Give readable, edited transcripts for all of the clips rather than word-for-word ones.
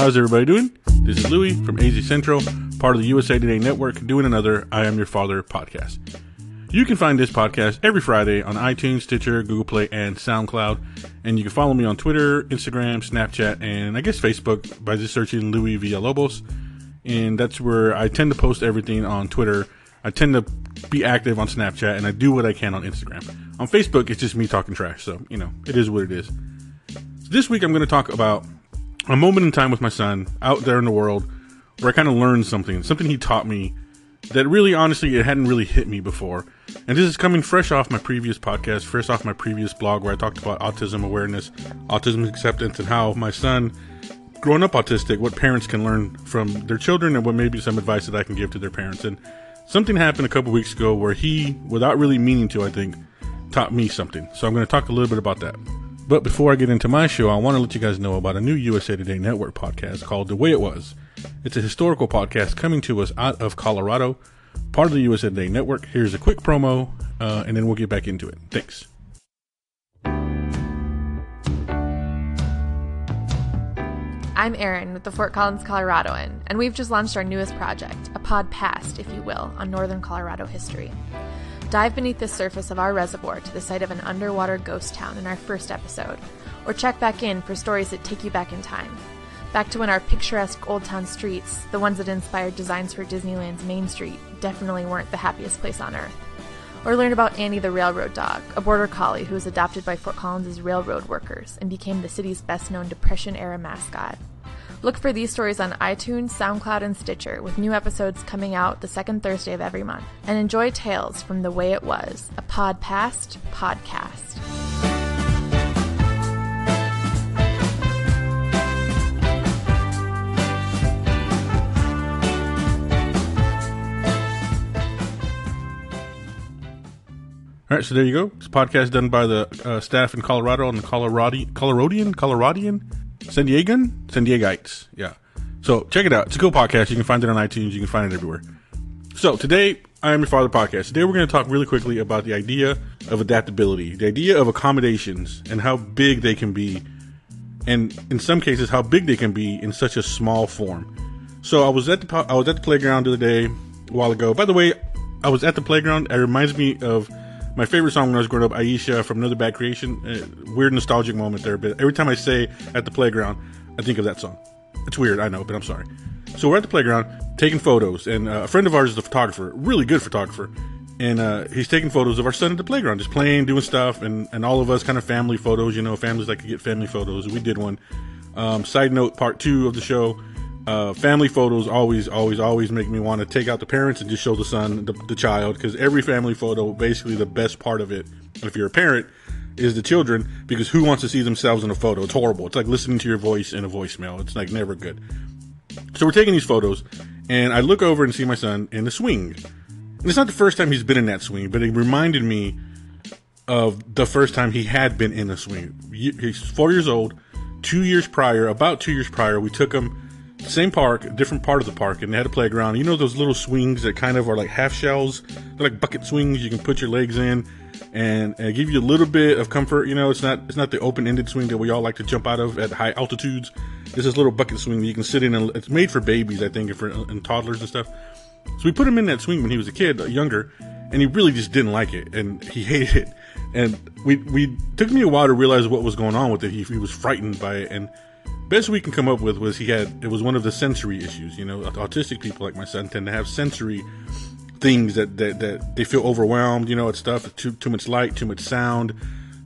How's everybody doing? This is Louis from AZ Central, part of the USA Today Network, doing another I Am Your Father podcast. You can find this podcast every Friday on iTunes, Stitcher, Google Play, and SoundCloud. And you can follow me on Twitter, Instagram, Snapchat, and I guess Facebook by just searching Louis Villalobos. And that's where I tend to post everything on Twitter. I tend to be active on Snapchat, and I do what I can on Instagram. On Facebook, it's just me talking trash, so, you know, it is what it is. So this week, I'm going to talk about a moment in time with my son out there in the world where I kind of learned something he taught me that really, honestly, it hadn't really hit me before. And this is coming fresh off my previous podcast, fresh off my previous blog where I talked about autism awareness, autism acceptance, and how my son, growing up autistic, what parents can learn from their children and what maybe some advice that I can give to their parents. And something happened a couple weeks ago where he, without really meaning to, I think, taught me something. So I'm going to talk a little bit about that. But before I get into my show, I want to let you guys know about a new USA Today Network podcast called The Way It Was. It's a historical podcast coming to us out of Colorado, part of the USA Today Network. Here's a quick promo, and then we'll get back into it. Thanks. I'm Erin with the Fort Collins Coloradoan, and we've just launched our newest project, a pod past, if you will, on Northern Colorado history. Dive beneath the surface of our reservoir to the site of an underwater ghost town in our first episode, or check back in for stories that take you back in time. Back to when our picturesque Old Town streets, the ones that inspired designs for Disneyland's Main Street, definitely weren't the happiest place on earth. Or learn about Annie the railroad dog, a border collie who was adopted by Fort Collins' railroad workers and became the city's best-known Depression-era mascot. Look for these stories on iTunes, SoundCloud, and Stitcher, with new episodes coming out the second Thursday of every month. And enjoy tales from The Way It Was, a pod past podcast. All right, so there you go. It's a podcast done by the staff in Colorado on the Coloradian? San Diegaites, yeah. So check it out. It's a cool podcast. You can find it on iTunes. You can find it everywhere. So today, I Am Your Father podcast. Today, we're going to talk really quickly about the idea of adaptability, the idea of accommodations and how big they can be, and in some cases, how big they can be in such a small form. So I was at the playground the other day, a while ago. By the way, I was at the playground. It reminds me of my favorite song when I was growing up, Aisha from Another Bad Creation. Weird nostalgic moment there, but every time I say at the playground, I think of that song. It's weird, I know, but I'm sorry. So we're at the playground taking photos, and a friend of ours is a photographer, really good photographer, and he's taking photos of our son at the playground, just playing, doing stuff, and all of us kind of family photos, you know, families like to get family photos. We did one. Side note, part 2 of the show, family photos always make me want to take out the parents and just show the son, the child, because every family photo, basically the best part of it, if you're a parent, is the children, because who wants to see themselves in a photo? It's horrible. It's like listening to your voice in a voicemail. It's like never good. So we're taking these photos, and I look over and see my son in the swing. And it's not the first time he's been in that swing, but it reminded me of the first time he had been in a swing. He's 4 years old. 2 years prior, about 2 years prior, we took him same park, different part of the park, and they had a playground. You know those little swings that kind of are like half shells? They're like bucket swings. You can put your legs in and give you a little bit of comfort. You know, it's not the open-ended swing that we all like to jump out of at high altitudes. It's this little bucket swing that you can sit in, and it's made for babies, I think, and toddlers and stuff. So we put him in that swing when he was a kid, younger, and he really just didn't like it, and he hated it. And we took me a while to realize what was going on with it. He was frightened by it, and best we can come up with was it was one of the sensory issues. You know, autistic people like my son tend to have sensory things that they feel overwhelmed, you know, at stuff, too much light, too much sound,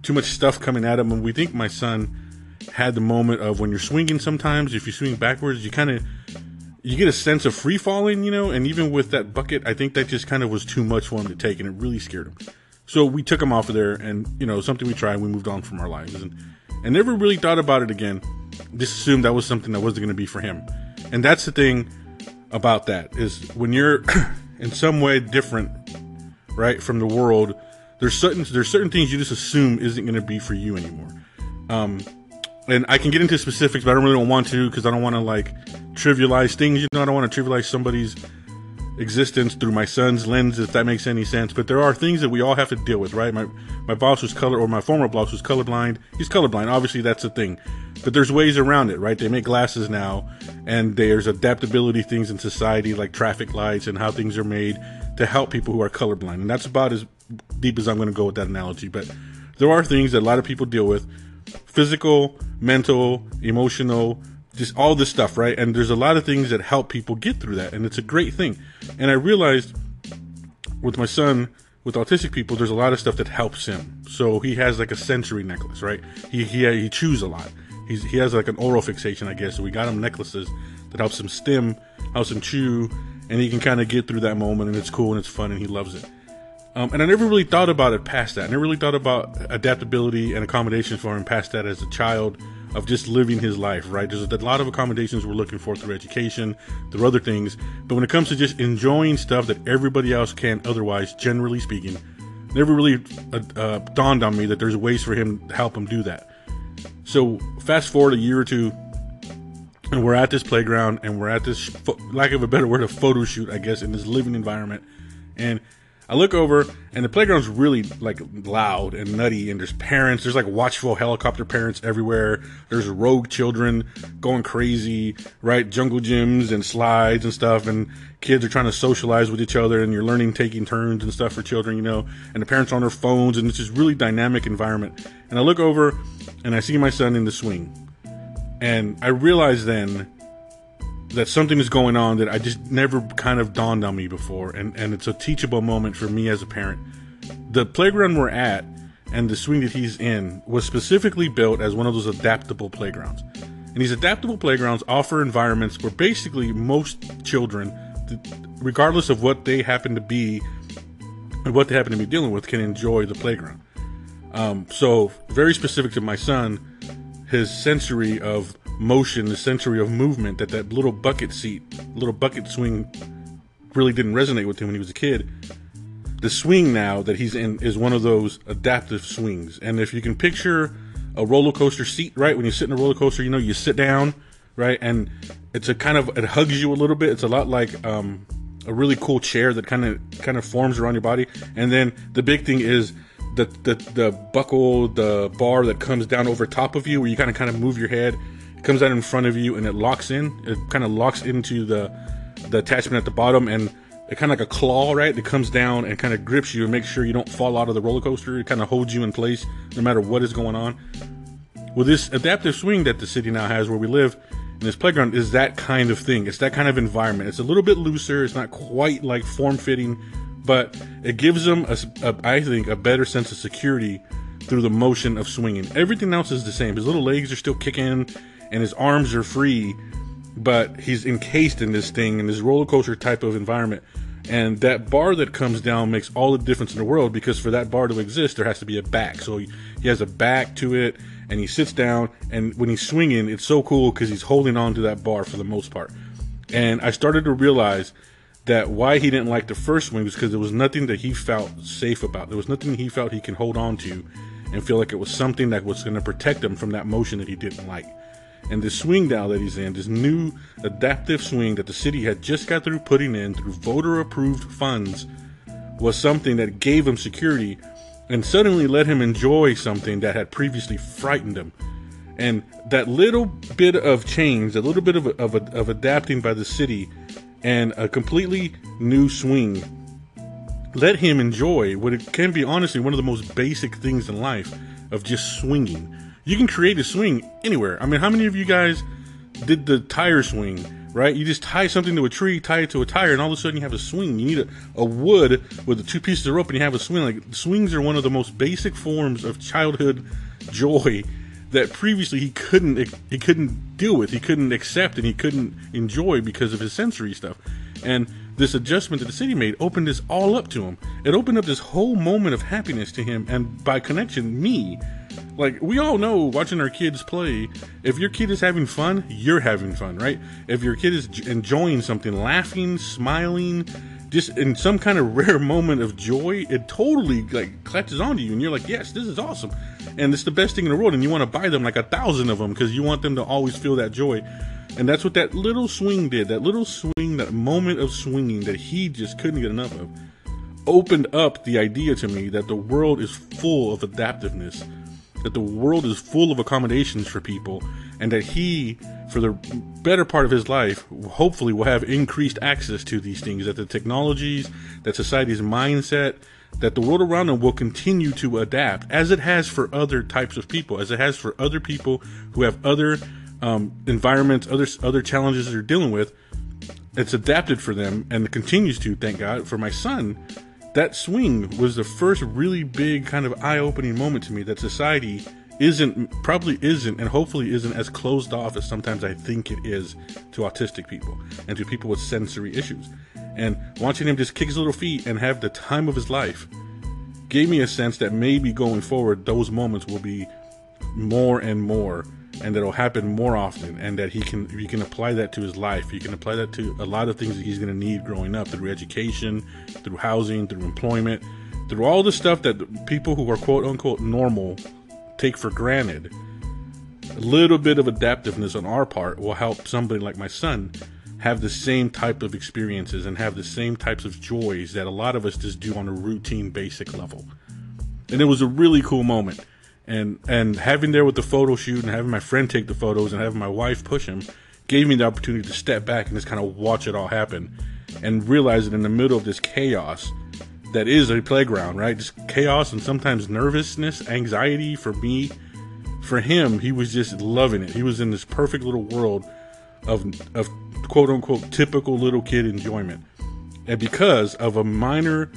too much stuff coming at him. And we think my son had the moment of when you're swinging sometimes, if you swing backwards, you get a sense of free falling, you know, and even with that bucket, I think that just kind of was too much for him to take, and it really scared him. So we took him off of there, and, you know, something we tried, we moved on from our lives, and never really thought about it again. Just assumed that was something that wasn't going to be for him. And that's the thing about that, is when you're in some way different, right, from the world, there's certain things you just assume isn't going to be for you anymore. And I can get into specifics, but I don't want to, because I don't want to like trivialize things. You know, I don't want to trivialize somebody's existence through my son's lens, if that makes any sense. But there are things that we all have to deal with, right? My boss was colorblind. He's colorblind. Obviously, that's the thing. But there's ways around it, right? They make glasses now, and there's adaptability things in society, like traffic lights and how things are made to help people who are colorblind. And that's about as deep as I'm going to go with that analogy. But there are things that a lot of people deal with, physical, mental, emotional, just all this stuff, right? And there's a lot of things that help people get through that. And it's a great thing. And I realized with my son, with autistic people, there's a lot of stuff that helps him. So he has like a sensory necklace, right? He chews a lot. He has like an oral fixation, I guess. So we got him necklaces that helps him stim, helps him chew, and he can kind of get through that moment, and it's cool and it's fun and he loves it. And I never really thought about it past that. I never really thought about adaptability and accommodations for him past that as a child of just living his life, right? There's a lot of accommodations we're looking for through education, through other things. But when it comes to just enjoying stuff that everybody else can otherwise, generally speaking, never really dawned on me that there's ways for him to help him do that. So fast forward a year or two, and we're at this playground, and we're at this, lack of a better word, a photo shoot, I guess, in this living environment. And I look over, and the playground's really, like, loud and nutty, and there's parents, there's, like, watchful helicopter parents everywhere, there's rogue children going crazy, right, jungle gyms and slides and stuff, and kids are trying to socialize with each other, and you're learning taking turns and stuff for children, you know, and the parents are on their phones, and it's just really dynamic environment. And I look over, and I see my son in the swing, and I realize then that something is going on that I just never kind of dawned on me before. And it's a teachable moment for me as a parent. The playground we're at and the swing that he's in was specifically built as one of those adaptable playgrounds. And these adaptable playgrounds offer environments where basically most children, regardless of what they happen to be and what they happen to be dealing with, can enjoy the playground. So very specific to my son, his sensory of motion, the sensory of movement, that little bucket seat, little bucket swing really didn't resonate with him when he was a kid. The swing now that he's in is one of those adaptive swings. And if you can picture a roller coaster seat, right? When you sit in a roller coaster, you know, you sit down, right? And it's a kind of, it hugs you a little bit. It's a lot like a really cool chair that kind of forms around your body. And then the big thing is the buckle, the bar that comes down over top of you, where you kind of move your head, comes out in front of you, and it locks in. It kind of locks into the attachment at the bottom, and it kind of like a claw, right? It comes down and kind of grips you and makes sure you don't fall out of the roller coaster. It kind of holds you in place no matter what is going on. Well, this adaptive swing that the city now has where we live in this playground is that kind of thing. It's that kind of environment. It's a little bit looser. It's not quite like form-fitting, but it gives them, I think, a better sense of security through the motion of swinging. Everything else is the same. His little legs are still kicking, and his arms are free, but he's encased in this thing, in this roller coaster type of environment. And that bar that comes down makes all the difference in the world, because for that bar to exist, there has to be a back. So he has a back to it, and he sits down, and when he's swinging, it's so cool because he's holding on to that bar for the most part. And I started to realize that why he didn't like the first swing was because there was nothing that he felt safe about. There was nothing he felt he can hold on to and feel like it was something that was going to protect him from that motion that he didn't like. And this swing now that he's in, this new adaptive swing that the city had just got through putting in through voter-approved funds, was something that gave him security and suddenly let him enjoy something that had previously frightened him. And that little bit of change, that little bit of adapting by the city and a completely new swing let him enjoy what it can be, honestly, one of the most basic things in life, of just swinging. You can create a swing anywhere. I mean, how many of you guys did the tire swing, right? You just tie something to a tree, tie it to a tire, and all of a sudden you have a swing. You need a wood with the two pieces of rope, and you have a swing. Like, swings are one of the most basic forms of childhood joy that previously he couldn't deal with. He couldn't accept, and he couldn't enjoy because of his sensory stuff. And this adjustment that the city made opened this all up to him. It opened up this whole moment of happiness to him, and by connection, me. Like, we all know, watching our kids play, if your kid is having fun, you're having fun, right? If your kid is enjoying something, laughing, smiling, just in some kind of rare moment of joy, it totally, like, clutches onto you, and you're like, yes, this is awesome, and it's the best thing in the world, and you want to buy them, like, 1,000 of them, because you want them to always feel that joy. And that's what that little swing did. That little swing, that moment of swinging that he just couldn't get enough of, opened up the idea to me that the world is full of adaptiveness, that the world is full of accommodations for people, and that he, for the better part of his life, hopefully will have increased access to these things, that the technologies, that society's mindset, that the world around them will continue to adapt, as it has for other types of people, as it has for other people who have other environments, other challenges they're dealing with. It's adapted for them, and it continues to, thank God. For my son, that swing was the first really big kind of eye-opening moment to me that society probably isn't, and hopefully isn't as closed off as sometimes I think it is to autistic people and to people with sensory issues. And watching him just kick his little feet and have the time of his life gave me a sense that maybe going forward, those moments will be more and more, and that'll happen more often, and that you can apply that to his life. You can apply that to a lot of things that he's going to need growing up, through education, through housing, through employment, through all the stuff that people who are quote unquote normal take for granted. A little bit of adaptiveness on our part will help somebody like my son have the same type of experiences and have the same types of joys that a lot of us just do on a routine, basic level. And it was a really cool moment. And having there with the photo shoot and having my friend take the photos and having my wife push him gave me the opportunity to step back and just kind of watch it all happen and realize that in the middle of this chaos that is a playground, right? Just chaos and sometimes nervousness, anxiety for me. For him, he was just loving it. He was in this perfect little world of quote unquote typical little kid enjoyment. And because of a minor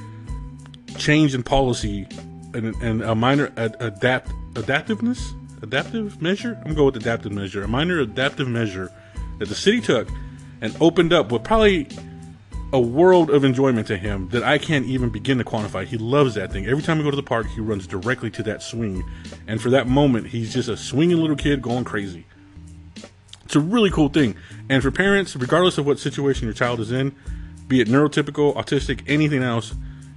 change in policy and a minor adaptive measure that the city took and opened up what probably a world of enjoyment to him that I can't even begin to quantify. He loves that thing. Every time we go to the park, he runs directly to that swing. And for that moment, he's just a swinging little kid going crazy. It's a really cool thing. And for parents, regardless of what situation your child is in, be it neurotypical, autistic, anything else,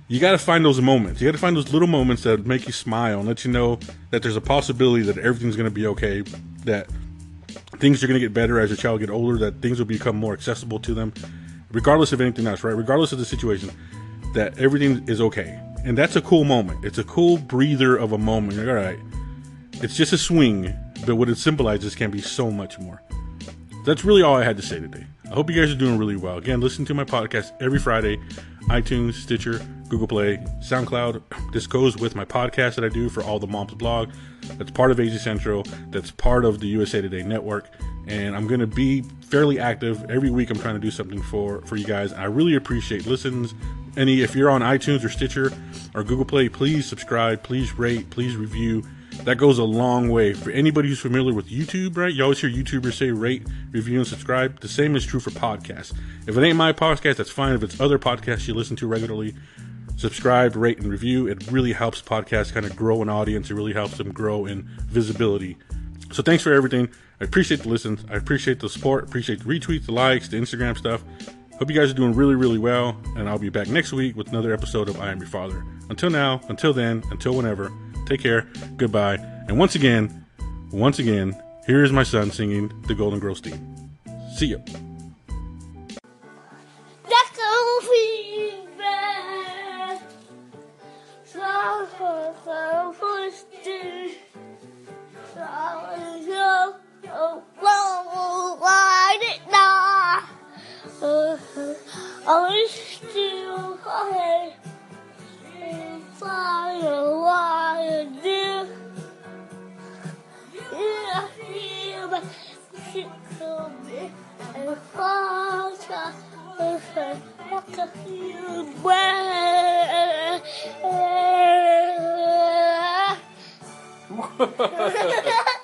you got to find those moments. You got to find those little moments that make you smile and let you know that there's a possibility that everything's going to be okay, that things are going to get better as your child gets older, that things will become more accessible to them, regardless of anything else, right? Regardless of the situation, that everything is okay. And that's a cool moment. It's a cool breather of a moment. You're like, all right, it's just a swing, but what it symbolizes can be so much more. That's really all I had to say today. I hope you guys are doing really well. Again, listen to my podcast every Friday, iTunes, Stitcher, Google Play, SoundCloud. This goes with my podcast that I do for All the Moms blog. That's part of AZ Central. That's part of the USA Today Network. And I'm going to be fairly active. Every week I'm trying to do something for you guys. I really appreciate listens. If you're on iTunes or Stitcher or Google Play, please subscribe, please rate, please review. That goes a long way. For anybody who's familiar with YouTube, right? You always hear YouTubers say rate, review, and subscribe. The same is true for podcasts. If it ain't my podcast, that's fine. If it's other podcasts you listen to regularly, subscribe, rate, and review. It really helps podcasts kind of grow an audience. It really helps them grow in visibility. So thanks for everything. I appreciate the listens. I appreciate the support. I appreciate the retweets, the likes, the Instagram stuff. Hope you guys are doing really, really well. And I'll be back next week with another episode of I Am Your Father. Until now, until then, until whenever. Take care. Goodbye. And once again, here is my son singing the Golden Girls theme. See ya. That's all we bear.